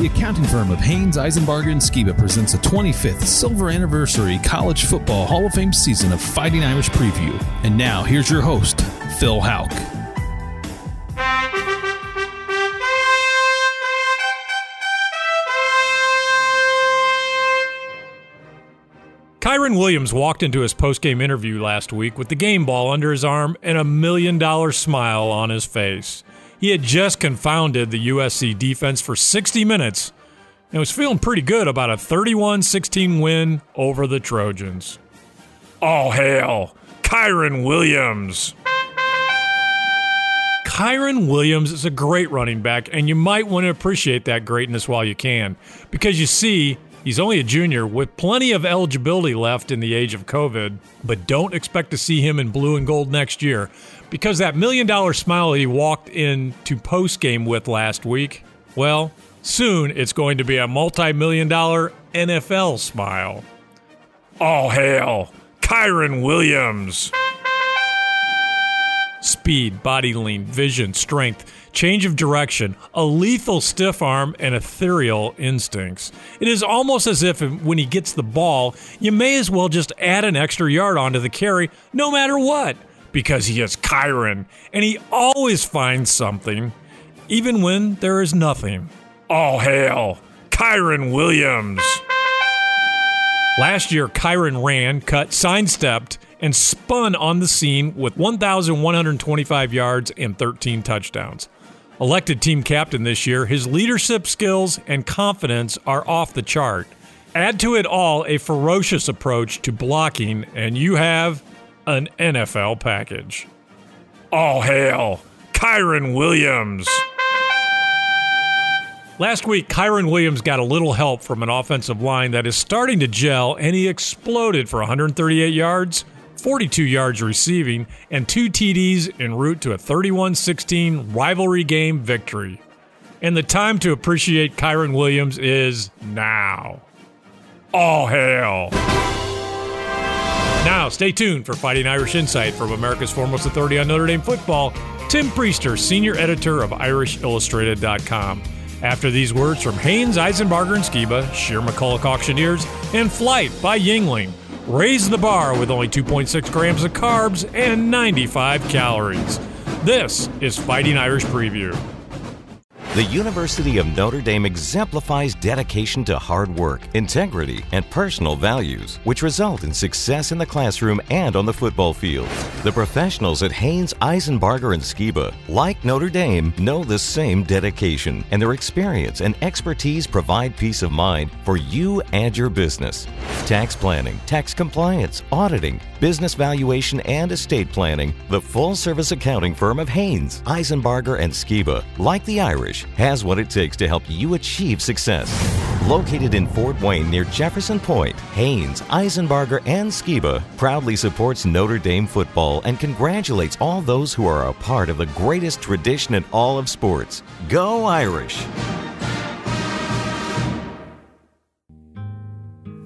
The accounting firm of Haynes, Eisenbarger, and Skiba presents the 25th Silver Anniversary College Football Hall of Fame season of Fighting Irish Preview. And now, here's your host, Phil Houck. Kyren Williams walked into his post-game interview last week with the game ball under his arm and a million-dollar smile on his face. He had just confounded the USC defense for 60 minutes and was feeling pretty good about a 31-16 win over the Trojans. All hail Kyren Williams! Kyren Williams is a great running back, and you might want to appreciate that greatness while you can, because you see, he's only a junior with plenty of eligibility left in the age of COVID, but don't expect to see him in blue and gold next year, because that million-dollar smile he walked into postgame with last week, well, soon it's going to be a multi-million-dollar NFL smile. All hail Kyren Williams! Speed, body lean, vision, strength, change of direction, a lethal stiff arm, and ethereal instincts. It is almost as if when he gets the ball, you may as well just add an extra yard onto the carry no matter what, because he is Kyren, and he always finds something, even when there is nothing. All hail Kyren Williams! Last year, Kyren ran, cut, sidestepped, and spun on the scene with 1,125 yards and 13 touchdowns. Elected team captain this year, his leadership skills and confidence are off the chart. Add to it all a ferocious approach to blocking, and you have an NFL package. All hail Kyren Williams! Last week, Kyren Williams got a little help from an offensive line that is starting to gel, and he exploded for 138 yards, 42 yards receiving, and 2 TDs en route to a 31-16 rivalry game victory. And the time to appreciate Kyren Williams is now. All hail! Now, stay tuned for Fighting Irish Insight from America's foremost authority on Notre Dame football, Tim Priester, senior editor of IrishIllustrated.com. After these words from Haynes, Eisenbarger, and Skiba, Sheer McCulloch Auctioneers, and Flight by Yingling, raise the bar with only 2.6 grams of carbs and 95 calories. This is Fighting Irish Preview. The University of Notre Dame exemplifies dedication to hard work, integrity, and personal values, which result in success in the classroom and on the football field. The professionals at Haynes, Eisenbarger, and Skiba, like Notre Dame, know the same dedication, and their experience and expertise provide peace of mind for you and your business. Tax planning, tax compliance, auditing, business valuation, and estate planning, the full-service accounting firm of Haynes, Eisenbarger, and Skiba, like the Irish, has what it takes to help you achieve success. Located in Fort Wayne near Jefferson Point, Haynes, Eisenbarger, and Skiba proudly supports Notre Dame football and congratulates all those who are a part of the greatest tradition in all of sports. Go Irish!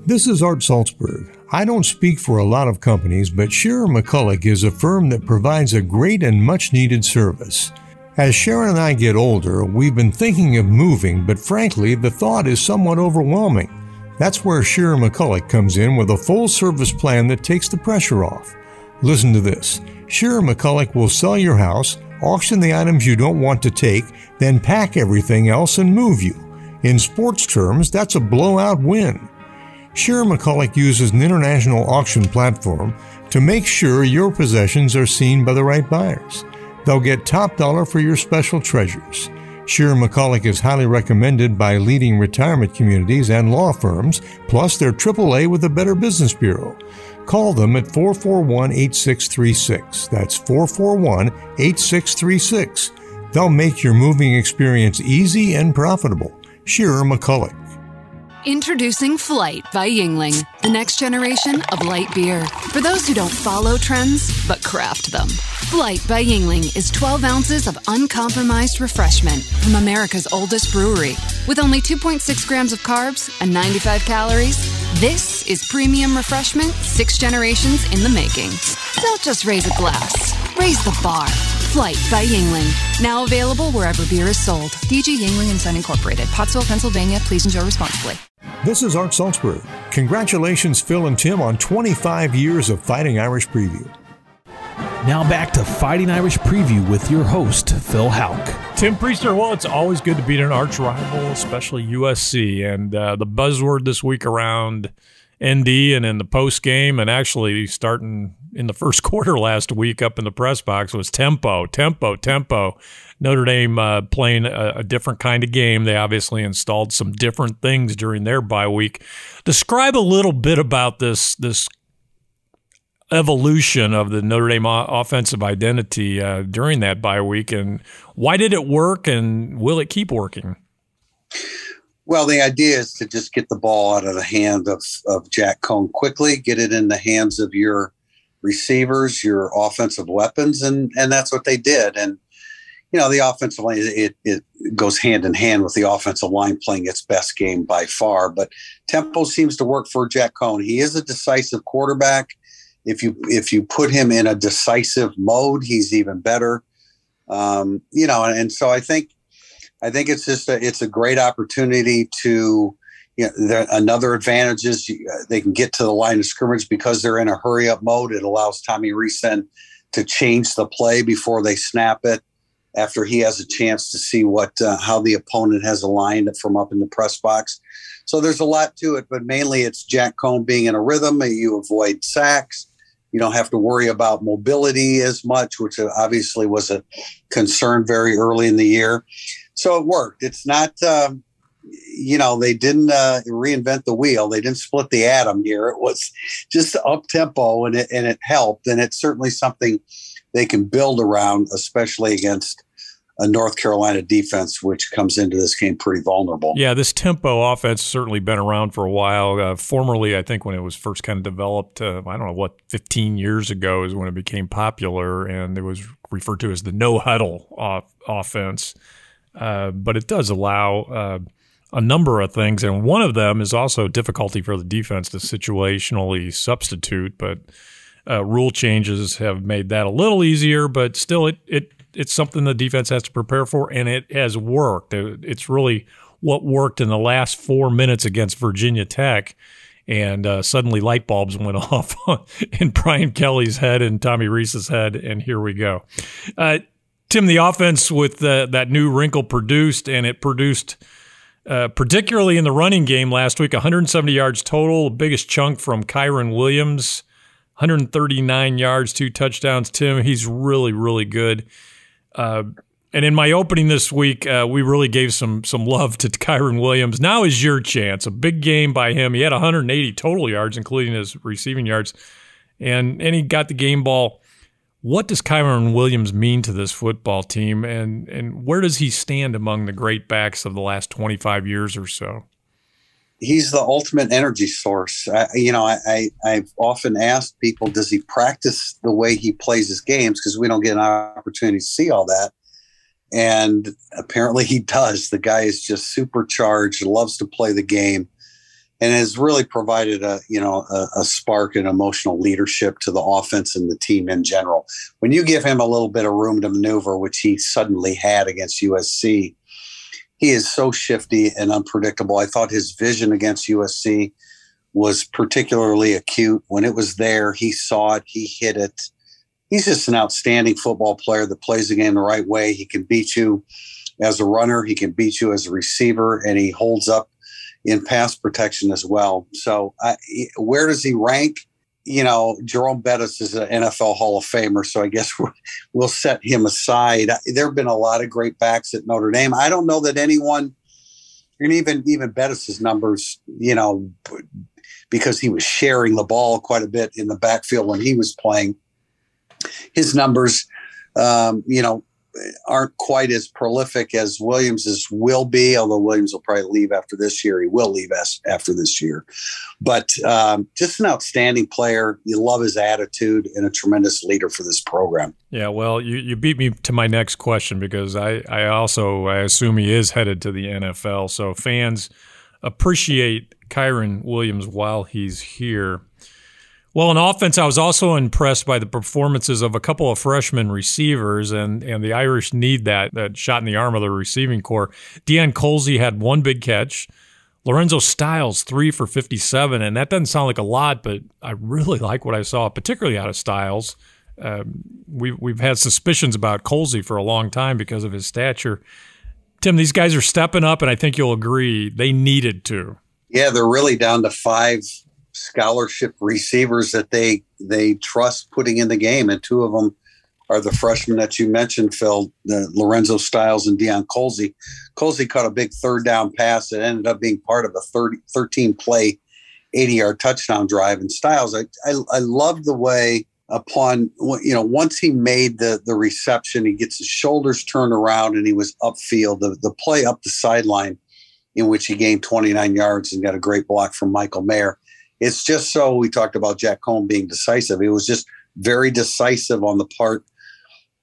This is Art Salzberg. I don't speak for a lot of companies, but Shearer McCulloch is a firm that provides a great and much-needed service. As Sharon and I get older, we've been thinking of moving, but frankly, the thought is somewhat overwhelming. That's where Shearer McCulloch comes in with a full-service plan that takes the pressure off. Listen to this. Shearer McCulloch will sell your house, auction the items you don't want to take, then pack everything else and move you. In sports terms, that's a blowout win. Shearer McCulloch uses an international auction platform to make sure your possessions are seen by the right buyers. They'll get top dollar for your special treasures. Shearer McCulloch is highly recommended by leading retirement communities and law firms, plus they're AAA with the Better Business Bureau. Call them at 441-8636. That's 441-8636. They'll make your moving experience easy and profitable. Shearer McCulloch. Introducing Flight by Yingling, the next generation of light beer. For those who don't follow trends, but craft them. Flight by Yingling is 12 ounces of uncompromised refreshment from America's oldest brewery. With only 2.6 grams of carbs and 95 calories, this is premium refreshment 6 generations in the making. Don't just raise a glass, raise the bar. Flight by Yingling. Now available wherever beer is sold. D.G. Yingling & Son Incorporated, Pottsville, Pennsylvania. Please enjoy responsibly. This is Art Salzberg. Congratulations, Phil and Tim, on 25 years of Fighting Irish Preview. Now back to Fighting Irish Preview with your host, Phil Houck. Tim Priester, well, it's always good to beat an arch rival, especially USC. And the buzzword this week around ND and in the postgame and actually starting in the first quarter last week up in the press box was tempo. Notre Dame playing a different kind of game. They obviously installed some different things during their bye week. Describe a little bit about this evolution of the Notre Dame offensive identity during that bye week, and why did it work, and will it keep working? Well, the idea is to just get the ball out of the hand of Jack Coan quickly, get it in the hands of your receivers, your offensive weapons, and that's what they did. And you know, the offensive line, it goes hand in hand with the offensive line playing its best game by far. But tempo seems to work for Jack Coan. He is a decisive quarterback. If you put him in a decisive mode, he's even better. You know, and so I think it's just it's a great opportunity to, you know, another advantage is they can get to the line of scrimmage because they're in a hurry up mode. It allows Tommy Rees to change the play before they snap it, after he has a chance to see how the opponent has aligned from up in the press box. So there's a lot to it, but mainly it's Jack Coan being in a rhythm. You avoid sacks. You don't have to worry about mobility as much, which obviously was a concern very early in the year. So it worked. It's not, they didn't reinvent the wheel. They didn't split the atom here. It was just up-tempo, and it helped. And it's certainly something they can build around, especially against a North Carolina defense, which comes into this game pretty vulnerable. Yeah, this tempo offense has certainly been around for a while. Formerly, I think when it was first kind of developed, 15 years ago is when it became popular, and it was referred to as the no-huddle offense. But it does allow a number of things, and one of them is also difficulty for the defense to situationally substitute, but rule changes have made that a little easier, but still it's something the defense has to prepare for, and it has worked. It's really what worked in the last 4 minutes against Virginia Tech, and suddenly light bulbs went off in Brian Kelly's head and Tommy Rees's head, and here we go. Tim, the offense with that new wrinkle produced, and it produced particularly in the running game last week, 170 yards total, the biggest chunk from Kyren Williams. 139 yards, 2 touchdowns. Tim, he's really, really good. And in my opening this week, we really gave some love to Kyren Williams. Now is your chance. A big game by him. He had 180 total yards, including his receiving yards, and he got the game ball. What does Kyren Williams mean to this football team, and where does he stand among the great backs of the last 25 years or so? He's the ultimate energy source. I've often asked people, does he practice the way he plays his games? Because we don't get an opportunity to see all that. And apparently he does. The guy is just supercharged, loves to play the game, and has really provided a spark and emotional leadership to the offense and the team in general. When you give him a little bit of room to maneuver, which he suddenly had against USC, he is so shifty and unpredictable. I thought his vision against USC was particularly acute. When it was there, he saw it, he hit it. He's just an outstanding football player that plays the game the right way. He can beat you as a runner. He can beat you as a receiver, and he holds up in pass protection as well. So where does he rank? You know, Jerome Bettis is an NFL Hall of Famer, so I guess we'll set him aside. There have been a lot of great backs at Notre Dame. I don't know that anyone, and even Bettis's numbers, you know, because he was sharing the ball quite a bit in the backfield when he was playing, his numbers, aren't quite as prolific as Williams's will be, although Williams will probably leave after this year. He will leave after this year. But just an outstanding player. You love his attitude and a tremendous leader for this program. Yeah, well, you beat me to my next question, because I assume he is headed to the NFL. So fans, appreciate Kyren Williams while he's here. Well, in offense, I was also impressed by the performances of a couple of freshman receivers, and the Irish need that shot in the arm of the receiving corps. Deion Colzie had one big catch. Lorenzo Styles, 3 for 57, and that doesn't sound like a lot, but I really like what I saw, particularly out of Styles. We've had suspicions about Colzie for a long time because of his stature. Tim, these guys are stepping up, and I think you'll agree they needed to. Yeah, they're really down to 5 scholarship receivers that they trust putting in the game, and 2 of them are the freshmen that you mentioned, Phil, Lorenzo Styles and Deion Colzie. Colzie caught a big third down pass that ended up being part of a 13-play, 80-yard touchdown drive. And Styles, I love the way once he made the reception, he gets his shoulders turned around and he was upfield. The play up the sideline in which he gained 29 yards and got a great block from Michael Mayer. It's just so we talked about Jack Coan being decisive. It was just very decisive on the part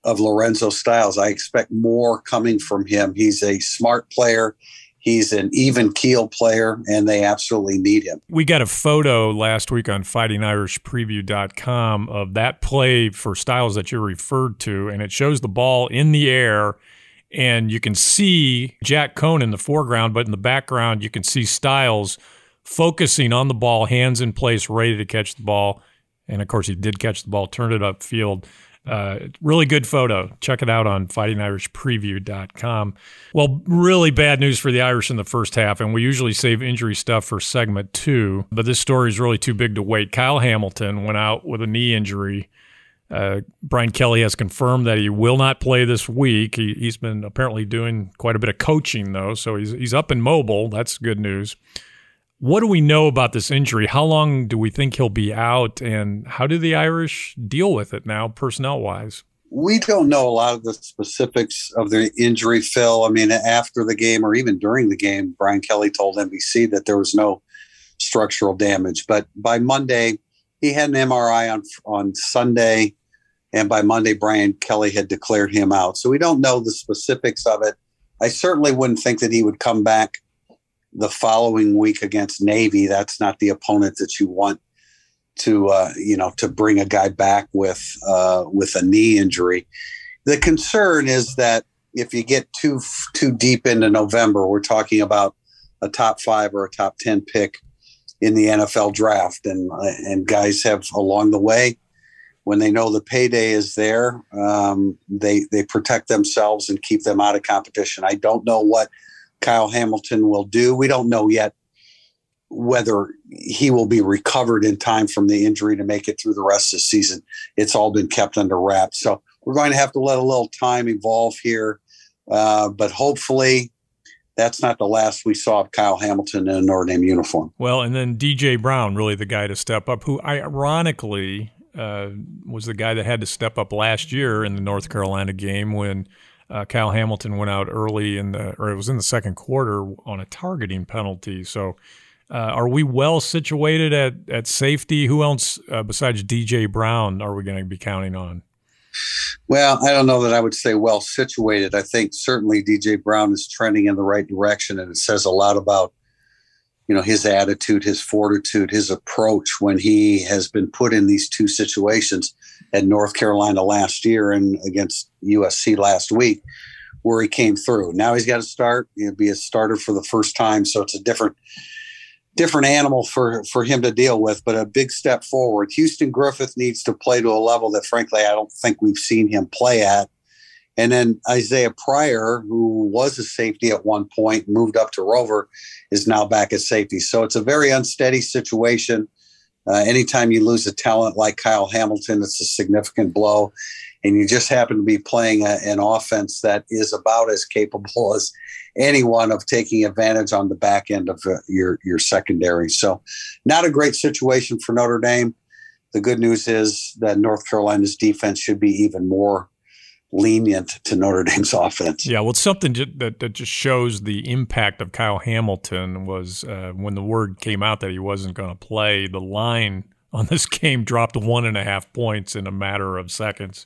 of Lorenzo Styles. I expect more coming from him. He's a smart player. He's an even keel player, and they absolutely need him. We got a photo last week on FightingIrishPreview.com of that play for Styles that you referred to, and it shows the ball in the air, and you can see Jack Coan in the foreground, but in the background you can see Styles focusing on the ball, hands in place, ready to catch the ball. And, of course, he did catch the ball, turned it upfield. Really good photo. Check it out on FightingIrishPreview.com. Well, really bad news for the Irish in the first half, and we usually save injury stuff for segment 2, but this story is really too big to wait. Kyle Hamilton went out with a knee injury. Brian Kelly has confirmed that he will not play this week. He's been apparently doing quite a bit of coaching, though, so he's up and mobile. That's good news. What do we know about this injury? How long do we think he'll be out, and how do the Irish deal with it now, personnel-wise? We don't know a lot of the specifics of the injury, Phil. I mean, after the game or even during the game, Brian Kelly told NBC that there was no structural damage. But by Monday, he had an MRI on Sunday, and by Monday, Brian Kelly had declared him out. So we don't know the specifics of it. I certainly wouldn't think that he would come back the following week against Navy. That's not the opponent that you want to bring a guy back with a knee injury. The concern is that if you get too deep into November, we're talking about a top 5 or a top 10 pick in the NFL draft, and guys have along the way, when they know the payday is there, they protect themselves and keep them out of competition. I don't know what Kyle Hamilton will do. We don't know yet whether he will be recovered in time from the injury to make it through the rest of the season. It's all been kept under wraps. So we're going to have to let a little time evolve here. But hopefully that's not the last we saw of Kyle Hamilton in a Notre Dame uniform. Well, and then DJ Brown, really the guy to step up, who ironically was the guy that had to step up last year in the North Carolina game when Kyle Hamilton went out early it was in the second quarter on a targeting penalty. So are we well situated at safety? Who else besides DJ Brown are we going to be counting on? Well, I don't know that I would say well situated. I think certainly DJ Brown is trending in the right direction, and it says a lot about, his attitude, his fortitude, his approach when he has been put in these two situations at North Carolina last year and against USC last week, where he came through. Now he's got to start. He'll be a starter for the first time, so it's a different animal for him to deal with, but a big step forward. Houston Griffith needs to play to a level that, frankly, I don't think we've seen him play at. And then Isaiah Pryor, who was a safety at one point, moved up to Rover, is now back at safety. So it's a very unsteady situation. Anytime you lose a talent like Kyle Hamilton, it's a significant blow. And you just happen to be playing an offense that is about as capable as anyone of taking advantage on the back end of your secondary. So not a great situation for Notre Dame. The good news is that North Carolina's defense should be even more lenient to Notre Dame's offense. Yeah, well, something that just shows the impact of Kyle Hamilton was when the word came out that he wasn't going to play, the line on this game dropped 1.5 points in a matter of seconds.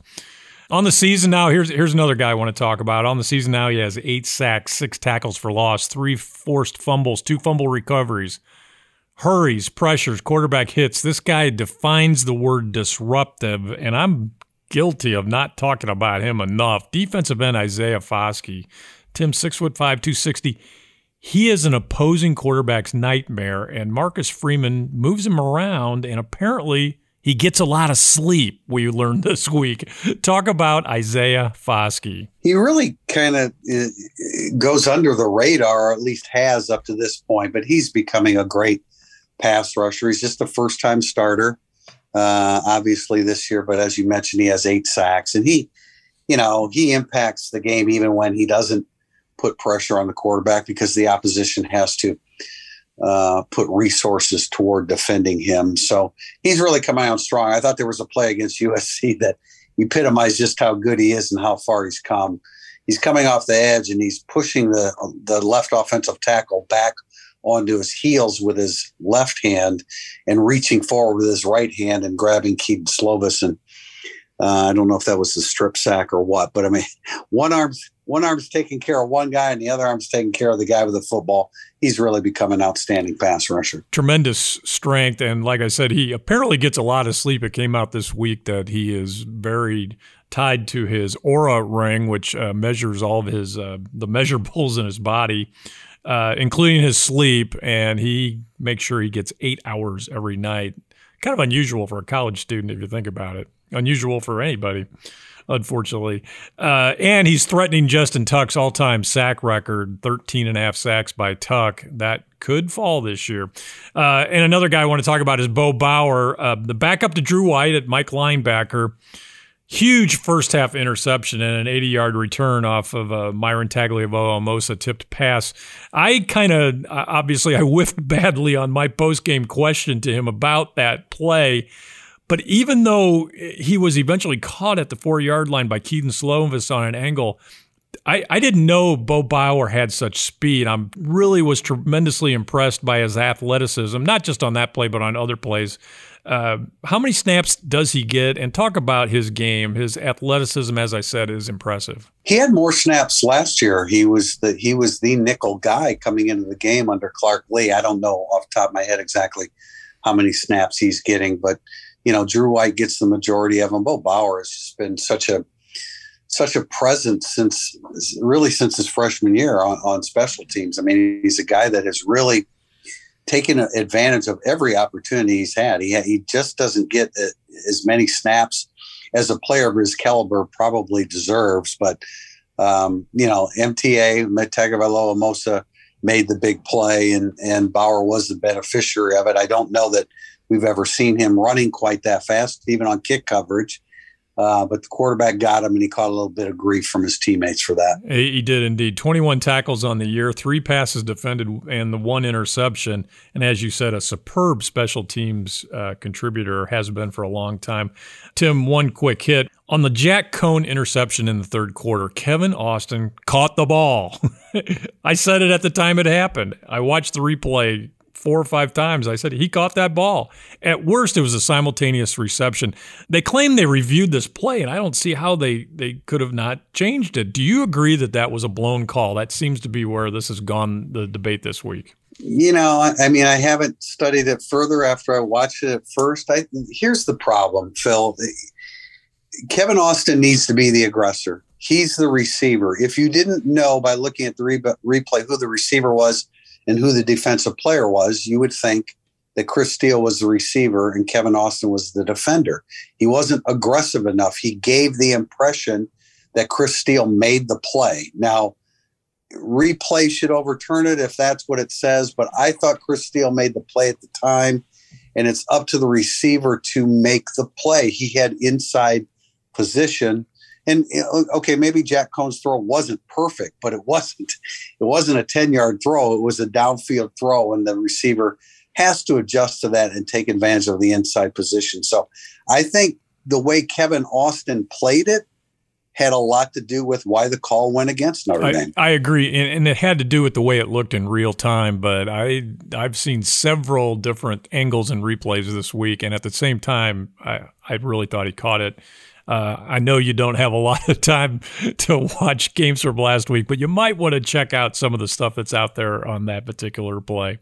On the season now, here's another guy I want to talk about. On the season now, he has 8 sacks, 6 tackles for loss, 3 forced fumbles, 2 fumble recoveries hurries, pressures, quarterback hits. This guy defines the word disruptive, and I'm guilty of not talking about him enough. Defensive end Isaiah Foskey, Tim, 6'5", 260. He is an opposing quarterback's nightmare, and Marcus Freeman moves him around, and apparently he gets a lot of sleep, we learned this week. Talk about Isaiah Foskey. He really kind of goes under the radar, or at least has up to this point, but he's becoming a great pass rusher. He's just a first-time starter, obviously, this year, but as you mentioned, he has 8 sacks, and he impacts the game even when he doesn't put pressure on the quarterback, because the opposition has to put resources toward defending him. So he's really coming out strong. I thought there was a play against USC that epitomized just how good he is and how far he's come. He's coming off the edge and he's pushing the left offensive tackle back onto his heels with his left hand and reaching forward with his right hand and grabbing Keaton Slovis. And I don't know if that was the strip sack or what, but I mean, one arm's taking care of one guy and the other arm's taking care of the guy with the football. He's really become an outstanding pass rusher. Tremendous strength. And like I said, he apparently gets a lot of sleep. It came out this week that he is very tied to his aura ring, which measures all of his the measurables in his body, including his sleep. And he makes sure he gets 8 hours every night. Kind of unusual for a college student if you think about it. Unusual for anybody, unfortunately. And he's threatening Justin Tuck's all-time sack record, 13.5 sacks by Tuck. That could fall this year. And another guy I want to talk about is Bo Bauer, the backup to Drew White at Mike linebacker. Huge first-half interception and an 80-yard return off of a Myron Tagovailoa Amosa tipped pass. I kind of, obviously, I whiffed badly on my post-game question to him about that play. But even though he was eventually caught at the 4-yard line by Keaton Slovis on an angle, I didn't know Bo Bauer had such speed. I really was tremendously impressed by his athleticism, not just on that play, but on other plays. How many snaps does he get? And talk about his game. His athleticism, as I said, is impressive. He had more snaps last year. He was the nickel guy coming into the game under Clark Lee. I don't know off the top of my head exactly how many snaps he's getting, but Drew White gets the majority of them. Bo Bauer has just been such a presence since his freshman year on special teams. I mean, he's a guy that has really taken advantage of every opportunity he's had. He just doesn't get as many snaps as a player of his caliber probably deserves. But, MTA, Tagovailoa Amosa, made the big play, and Bauer was the beneficiary of it. I don't know that we've ever seen him running quite that fast, even on kick coverage. But the quarterback got him, and he caught a little bit of grief from his teammates for that. He did indeed. 21 tackles on the year, 3 passes defended, and the 1 interception. And as you said, a superb special teams contributor, has been for a long time. Tim, one quick hit. On the Jack Coan interception in the third quarter, Kevin Austin caught the ball. I said it at the time it happened. I watched the replay 4 or 5 times. I said, he caught that ball. At worst, it was a simultaneous reception. They claim they reviewed this play, and I don't see how they could have not changed it. Do you agree that was a blown call? That seems to be where this has gone, the debate this week. I haven't studied it further after I watched it at first. Here's the problem, Phil. Kevin Austin needs to be the aggressor. He's the receiver. If you didn't know by looking at the replay who the receiver was, and who the defensive player was, you would think that Chris Steele was the receiver and Kevin Austin was the defender. He wasn't aggressive enough. He gave the impression that Chris Steele made the play. Now, replay should overturn it if that's what it says, but I thought Chris Steele made the play at the time, and it's up to the receiver to make the play. He had inside position. And, okay, maybe Jack Coan's throw wasn't perfect, but it wasn't a 10-yard throw. It was a downfield throw, and the receiver has to adjust to that and take advantage of the inside position. So I think the way Kevin Austin played it had a lot to do with why the call went against Notre Dame. I agree, and it had to do with the way it looked in real time, but I've seen several different angles and replays this week, and at the same time, I really thought he caught it. I know you don't have a lot of time to watch games from last week, but you might want to check out some of the stuff that's out there on that particular play.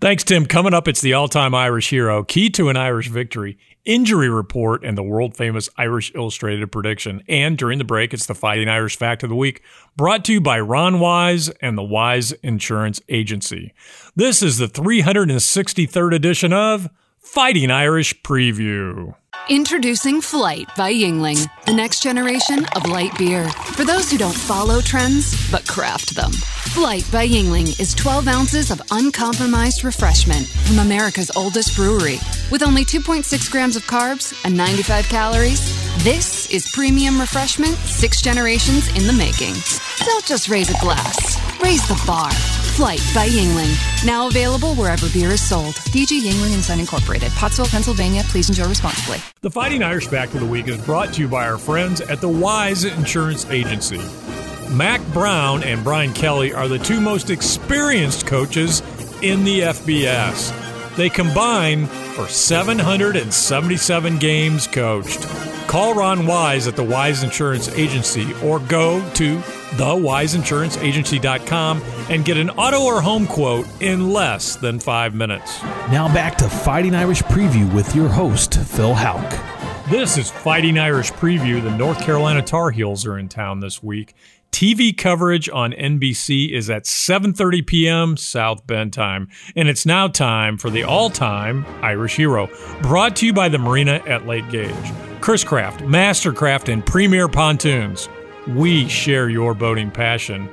Thanks, Tim. Coming up, it's the all-time Irish hero, key to an Irish victory, injury report, and the world-famous Irish Illustrated prediction. And during the break, it's the Fighting Irish Fact of the Week, brought to you by Ron Wise and the Wise Insurance Agency. This is the 363rd edition of Fighting Irish Preview. Introducing Flight by Yuengling, the next generation of light beer. For those who don't follow trends, but craft them. Flight by Yuengling is 12 ounces of uncompromised refreshment from America's oldest brewery. With only 2.6 grams of carbs and 95 calories, this is premium refreshment 6 generations in the making. Don't just raise a glass, raise the bar. Flight by Yuengling, now available wherever beer is sold. DG Yuengling & Son Incorporated, Pottsville, Pennsylvania. Please enjoy responsibly. The Fighting Irish Fact of the Week is brought to you by our friends at the Wise Insurance Agency. Mack Brown and Brian Kelly are the two most experienced coaches in the FBS. They combine for 777 games coached. Call Ron Wise at the Wise Insurance Agency or go to thewiseinsuranceagency.com and get an auto or home quote in less than 5 minutes. Now back to Fighting Irish Preview with your host, Phil Houck. This is Fighting Irish Preview. The North Carolina Tar Heels are in town this week. TV coverage on NBC is at 7:30 p.m. South Bend time, and it's now time for the all-time Irish hero, brought to you by the Marina at Lake Gage. Chris Craft, Mastercraft, and Premier Pontoons, we share your boating passion.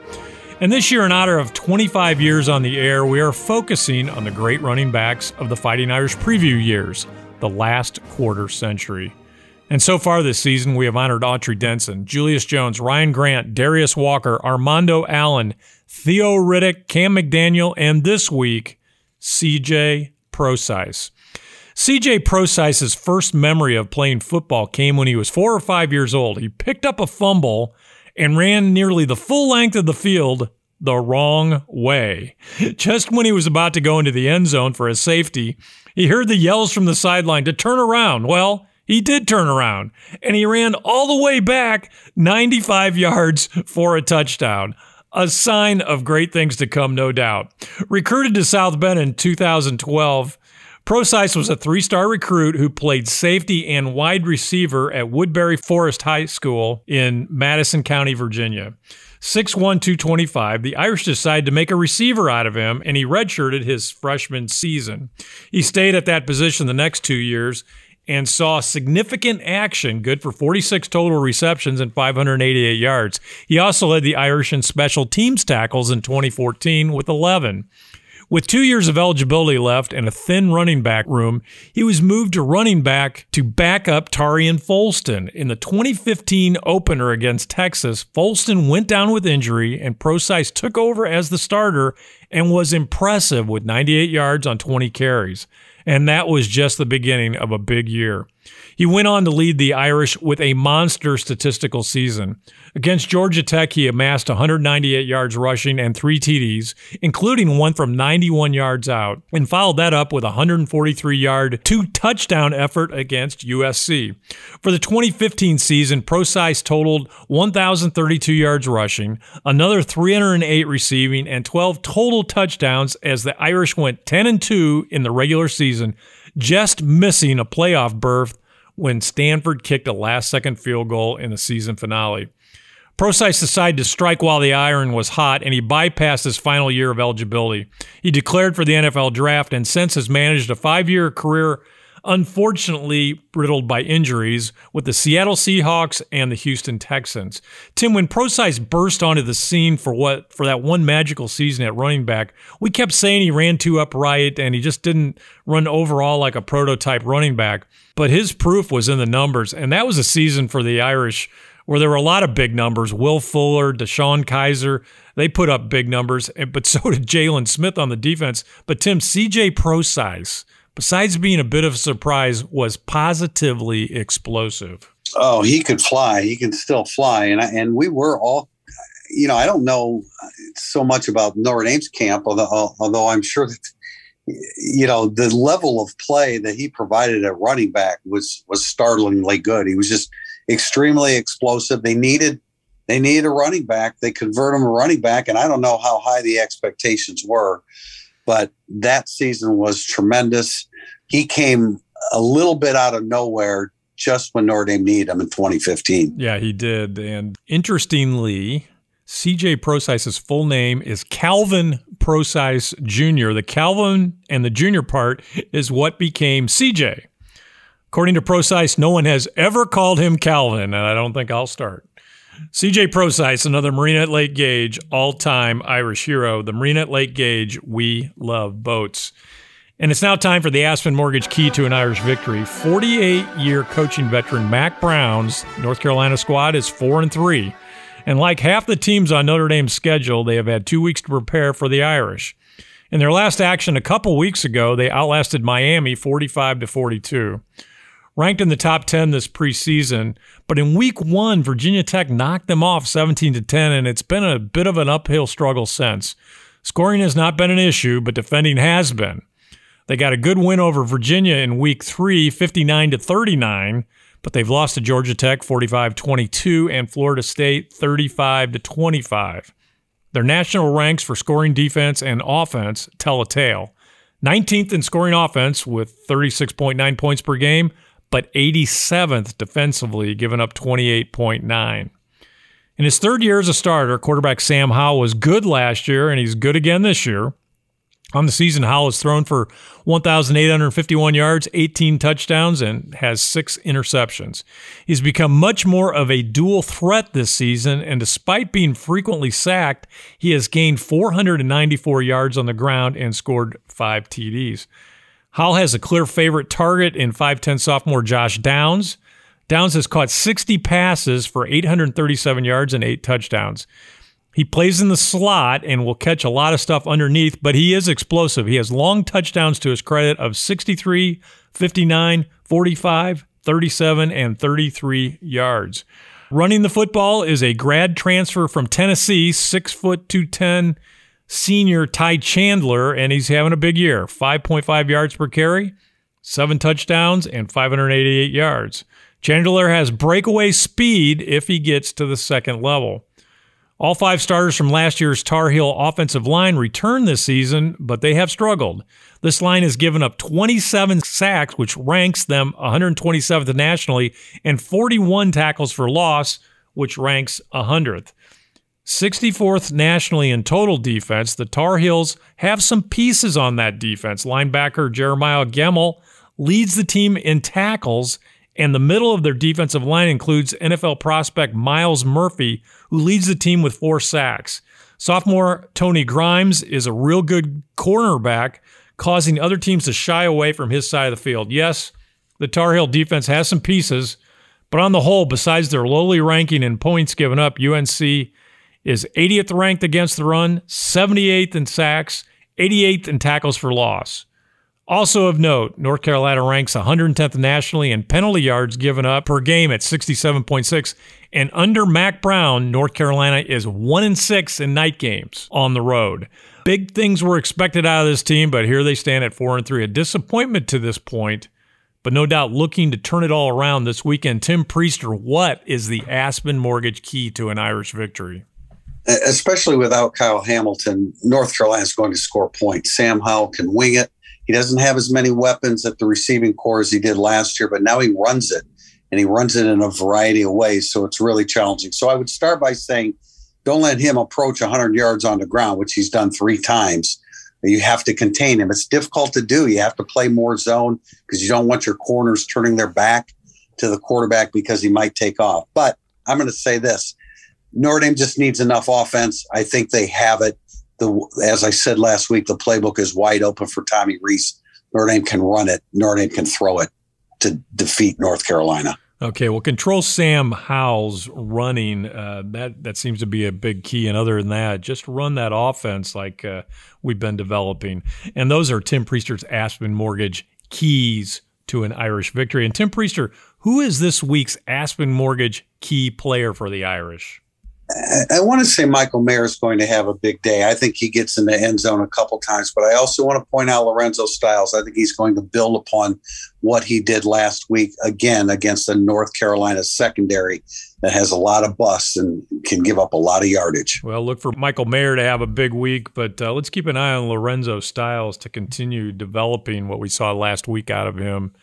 And this year, in honor of 25 years on the air, we are focusing on the great running backs of the Fighting Irish Preview years, the last quarter century. And so far this season, we have honored Autry Denson, Julius Jones, Ryan Grant, Darius Walker, Armando Allen, Theo Riddick, Cam McDaniel, and this week, C.J. Prosise. C.J. Prosise's first memory of playing football came when he was 4 or 5 years old. He picked up a fumble and ran nearly the full length of the field the wrong way. Just when he was about to go into the end zone for a safety, he heard the yells from the sideline to turn around. Well, he did turn around, and he ran all the way back 95 yards for a touchdown. A sign of great things to come, no doubt. Recruited to South Bend in 2012, Prosise was a 3-star recruit who played safety and wide receiver at Woodbury Forest High School in Madison County, Virginia. 6'1", 225, the Irish decided to make a receiver out of him, and he redshirted his freshman season. He stayed at that position the next 2 years and saw significant action, good for 46 total receptions and 588 yards. He also led the Irish in special teams tackles in 2014 with 11. With 2 years of eligibility left and a thin running back room, he was moved to running back to back up Tarian Folston. In the 2015 opener against Texas, Folston went down with injury, and Prosise took over as the starter and was impressive with 98 yards on 20 carries. And that was just the beginning of a big year. He went on to lead the Irish with a monster statistical season. Against Georgia Tech, he amassed 198 yards rushing and 3 TDs, including one from 91 yards out, and followed that up with a 143-yard, 2-touchdown effort against USC. For the 2015 season, Prosise totaled 1,032 yards rushing, another 308 receiving, and 12 total touchdowns as the Irish went 10-2 in the regular season, just missing a playoff berth when Stanford kicked a last-second field goal in the season finale. Prosise decided to strike while the iron was hot, and he bypassed his final year of eligibility. He declared for the NFL draft and since has managed a 5-year career unfortunately riddled by injuries with the Seattle Seahawks and the Houston Texans. Tim, when Prosise burst onto the scene for that one magical season at running back, we kept saying he ran too upright and he just didn't run overall like a prototype running back. But his proof was in the numbers, and that was a season for the Irish where there were a lot of big numbers. Will Fuller, Deshaun Kaiser, they put up big numbers, but so did Jalen Smith on the defense. But Tim, C.J. Prosise, besides being a bit of a surprise, was positively explosive. Oh, he could fly. He can still fly. And we were all, you know, I don't know so much about Notre Dame's camp, although I'm sure that, you know, the level of play that he provided at running back was startlingly good. He was just extremely explosive. They needed a running back. They convert him to running back, and I don't know how high the expectations were, but that season was tremendous. He came a little bit out of nowhere just when Notre Dame needed him in 2015. Yeah, he did. And interestingly, C.J. Prosise's full name is Calvin Prosise Jr. The Calvin and the Jr. part is what became C.J. According to Prosise, no one has ever called him Calvin, and I don't think I'll start. C.J. Prosise, another Marina at Lake Gauge, all-time Irish hero. The Marina at Lake Gauge, we love boats. And it's now time for the Aspen Mortgage Key to an Irish Victory. 48-year coaching veteran Mack Brown's North Carolina squad is 4-3. And like half the teams on Notre Dame's schedule, they have had 2 weeks to prepare for the Irish. In their last action a couple weeks ago, they outlasted Miami 45-42. Ranked in the top 10 this preseason, but in week one, Virginia Tech knocked them off 17-10, and it's been a bit of an uphill struggle since. Scoring has not been an issue, but defending has been. They got a good win over Virginia in week three, 59-39, but they've lost to Georgia Tech 45-22 and Florida State 35-25. Their national ranks for scoring defense and offense tell a tale. 19th in scoring offense with 36.9 points per game, but 87th defensively, giving up 28.9. In his third year as a starter, quarterback Sam Howell was good last year, and he's good again this year. On the season, Howell has thrown for 1,851 yards, 18 touchdowns, and has 6 interceptions. He's become much more of a dual threat this season, and despite being frequently sacked, he has gained 494 yards on the ground and scored 5 TDs. Howell has a clear favorite target in 5'10 sophomore Josh Downs. Downs has caught 60 passes for 837 yards and 8 touchdowns. He plays in the slot and will catch a lot of stuff underneath, but he is explosive. He has long touchdowns to his credit of 63, 59, 45, 37, and 33 yards. Running the football is a grad transfer from Tennessee, 6 foot 210. Senior Ty Chandler, and he's having a big year. 5.5 yards per carry, 7 touchdowns, and 588 yards. Chandler has breakaway speed if he gets to the second level. All 5 starters from last year's Tar Heel offensive line return this season, but they have struggled. This line has given up 27 sacks, which ranks them 127th nationally, and 41 tackles for loss, which ranks 100th. 64th nationally in total defense, the Tar Heels have some pieces on that defense. Linebacker Jeremiah Gemmel leads the team in tackles, and the middle of their defensive line includes NFL prospect Miles Murphy, who leads the team with 4 sacks. Sophomore Tony Grimes is a real good cornerback, causing other teams to shy away from his side of the field. Yes, the Tar Heel defense has some pieces, but on the whole, besides their lowly ranking and points given up, UNC is 80th ranked against the run, 78th in sacks, 88th in tackles for loss. Also of note, North Carolina ranks 110th nationally in penalty yards given up per game at 67.6. And under Mack Brown, North Carolina is 1-6 in night games on the road. Big things were expected out of this team, but here they stand at 4-3. A disappointment to this point, but no doubt looking to turn it all around this weekend. Tim Priester, what is the Aspen Mortgage key to an Irish victory? Especially without Kyle Hamilton, North Carolina's going to score points. Sam Howell can wing it. He doesn't have as many weapons at the receiving corps as he did last year, but now he runs it, and he runs it in a variety of ways, so it's really challenging. So I would start by saying don't let him approach 100 yards on the ground, which he's done 3 times. You have to contain him. It's difficult to do. You have to play more zone because you don't want your corners turning their back to the quarterback because he might take off. But I'm going to say this. Notre Dame just needs enough offense. I think they have it. As I said last week, the playbook is wide open for Tommy Rees. Notre Dame can run it. Notre Dame can throw it to defeat North Carolina. Okay, well, control Sam Howell's running. That seems to be a big key. And other than that, just run that offense like we've been developing. And those are Tim Priester's Aspen Mortgage keys to an Irish victory. And Tim Priester, who is this week's Aspen Mortgage key player for the Irish? I want to say Michael Mayer is going to have a big day. I think he gets in the end zone a couple times, but I also want to point out Lorenzo Styles. I think he's going to build upon what he did last week again against the North Carolina secondary that has a lot of busts and can give up a lot of yardage. Well, look for Michael Mayer to have a big week, but let's keep an eye on Lorenzo Styles to continue developing what we saw last week out of him,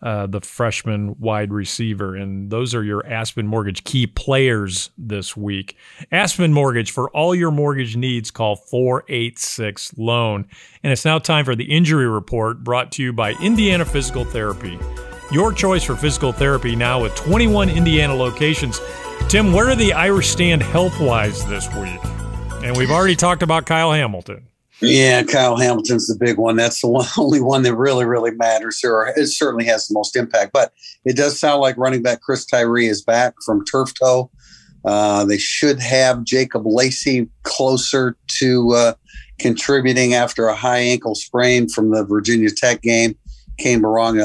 the freshman wide receiver. And those are your Aspen Mortgage key players this week. Aspen Mortgage, for all your mortgage needs, call 486-LOAN. And it's now time for the injury report, brought to you by Indiana Physical Therapy. Your choice for physical therapy now with 21 Indiana locations. Tim, where do the Irish stand health-wise this week? And we've already talked about Kyle Hamilton. Yeah, Kyle Hamilton's the big one. That's the only one that really matters, or it certainly has the most impact. But it does sound like running back Chris Tyree is back from turf toe. They should have Jacob Lacey closer to contributing after a high ankle sprain from the Virginia Tech game. Kane Barong,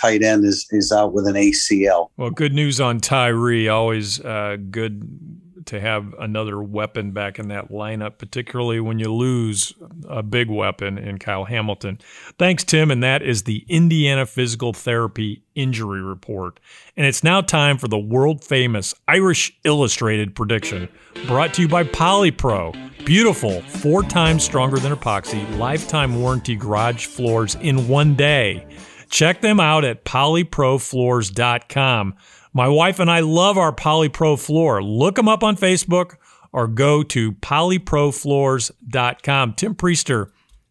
tight end, is out with an ACL. Well, good news on Tyree. Always good to have another weapon back in that lineup, particularly when you lose a big weapon in Kyle Hamilton. Thanks, Tim. And that is the Indiana Physical Therapy Injury Report. And it's now time for the world-famous Irish Illustrated Prediction, brought to you by Polypro. Beautiful, 4 times stronger than epoxy, lifetime warranty garage floors in 1 day. Check them out at polyprofloors.com. My wife and I love our PolyPro floor. Look them up on Facebook or go to polyprofloors.com. Tim Priester,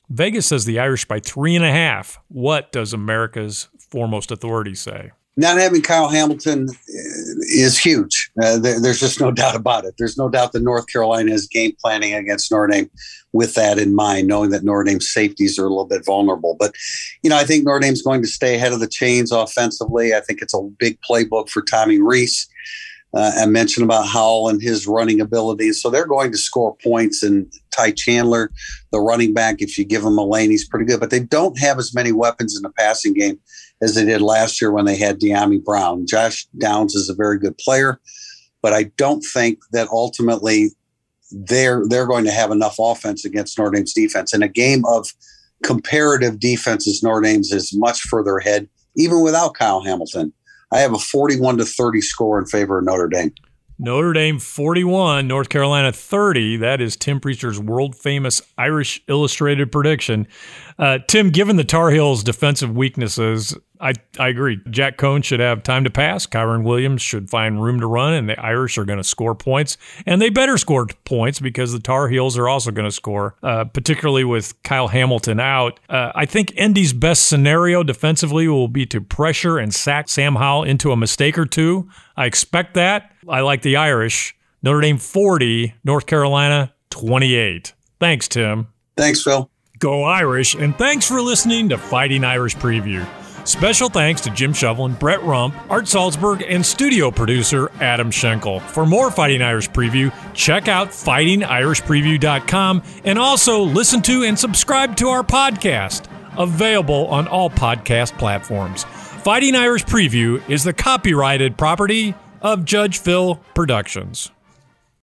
Vegas says the Irish by 3.5. What does America's foremost authority say? Not having Kyle Hamilton is huge. There's just no doubt about it. There's no doubt that North Carolina is game planning against Notre Dame with that in mind, knowing that Notre Dame's safeties are a little bit vulnerable. But, you know, I think Notre Dame's going to stay ahead of the chains offensively. I think it's a big playbook for Tommy Rees. I mentioned about Howell and his running ability. So they're going to score points. And Ty Chandler, the running back, if you give him a lane, he's pretty good. But they don't have as many weapons in the passing game as they did last year when they had Deion Brown. Josh Downs is a very good player, but I don't think that ultimately they're going to have enough offense against Notre Dame's defense. In a game of comparative defenses, Notre Dame's is much further ahead, even without Kyle Hamilton. I have a 41-30 score in favor of Notre Dame. Notre Dame 41, North Carolina 30. That is Tim Priester's world-famous Irish Illustrated Prediction. Tim, given the Tar Heels' defensive weaknesses, I agree. Jack Coan should have time to pass. Kyren Williams should find room to run, and the Irish are going to score points. And they better score points, because the Tar Heels are also going to score, particularly with Kyle Hamilton out. I think Indy's best scenario defensively will be to pressure and sack Sam Howell into a mistake or two. I expect that. I like the Irish. Notre Dame 40, North Carolina 28. Thanks, Tim. Thanks, Phil. Go Irish, and thanks for listening to Fighting Irish Preview. Special thanks to Jim Shovelin, Brett Rump, Art Salzberg, and studio producer Adam Schenkel. For more Fighting Irish Preview, check out FightingIrishPreview.com, and also listen to and subscribe to our podcast, available on all podcast platforms. Fighting Irish Preview is the copyrighted property of Judge Phil Productions.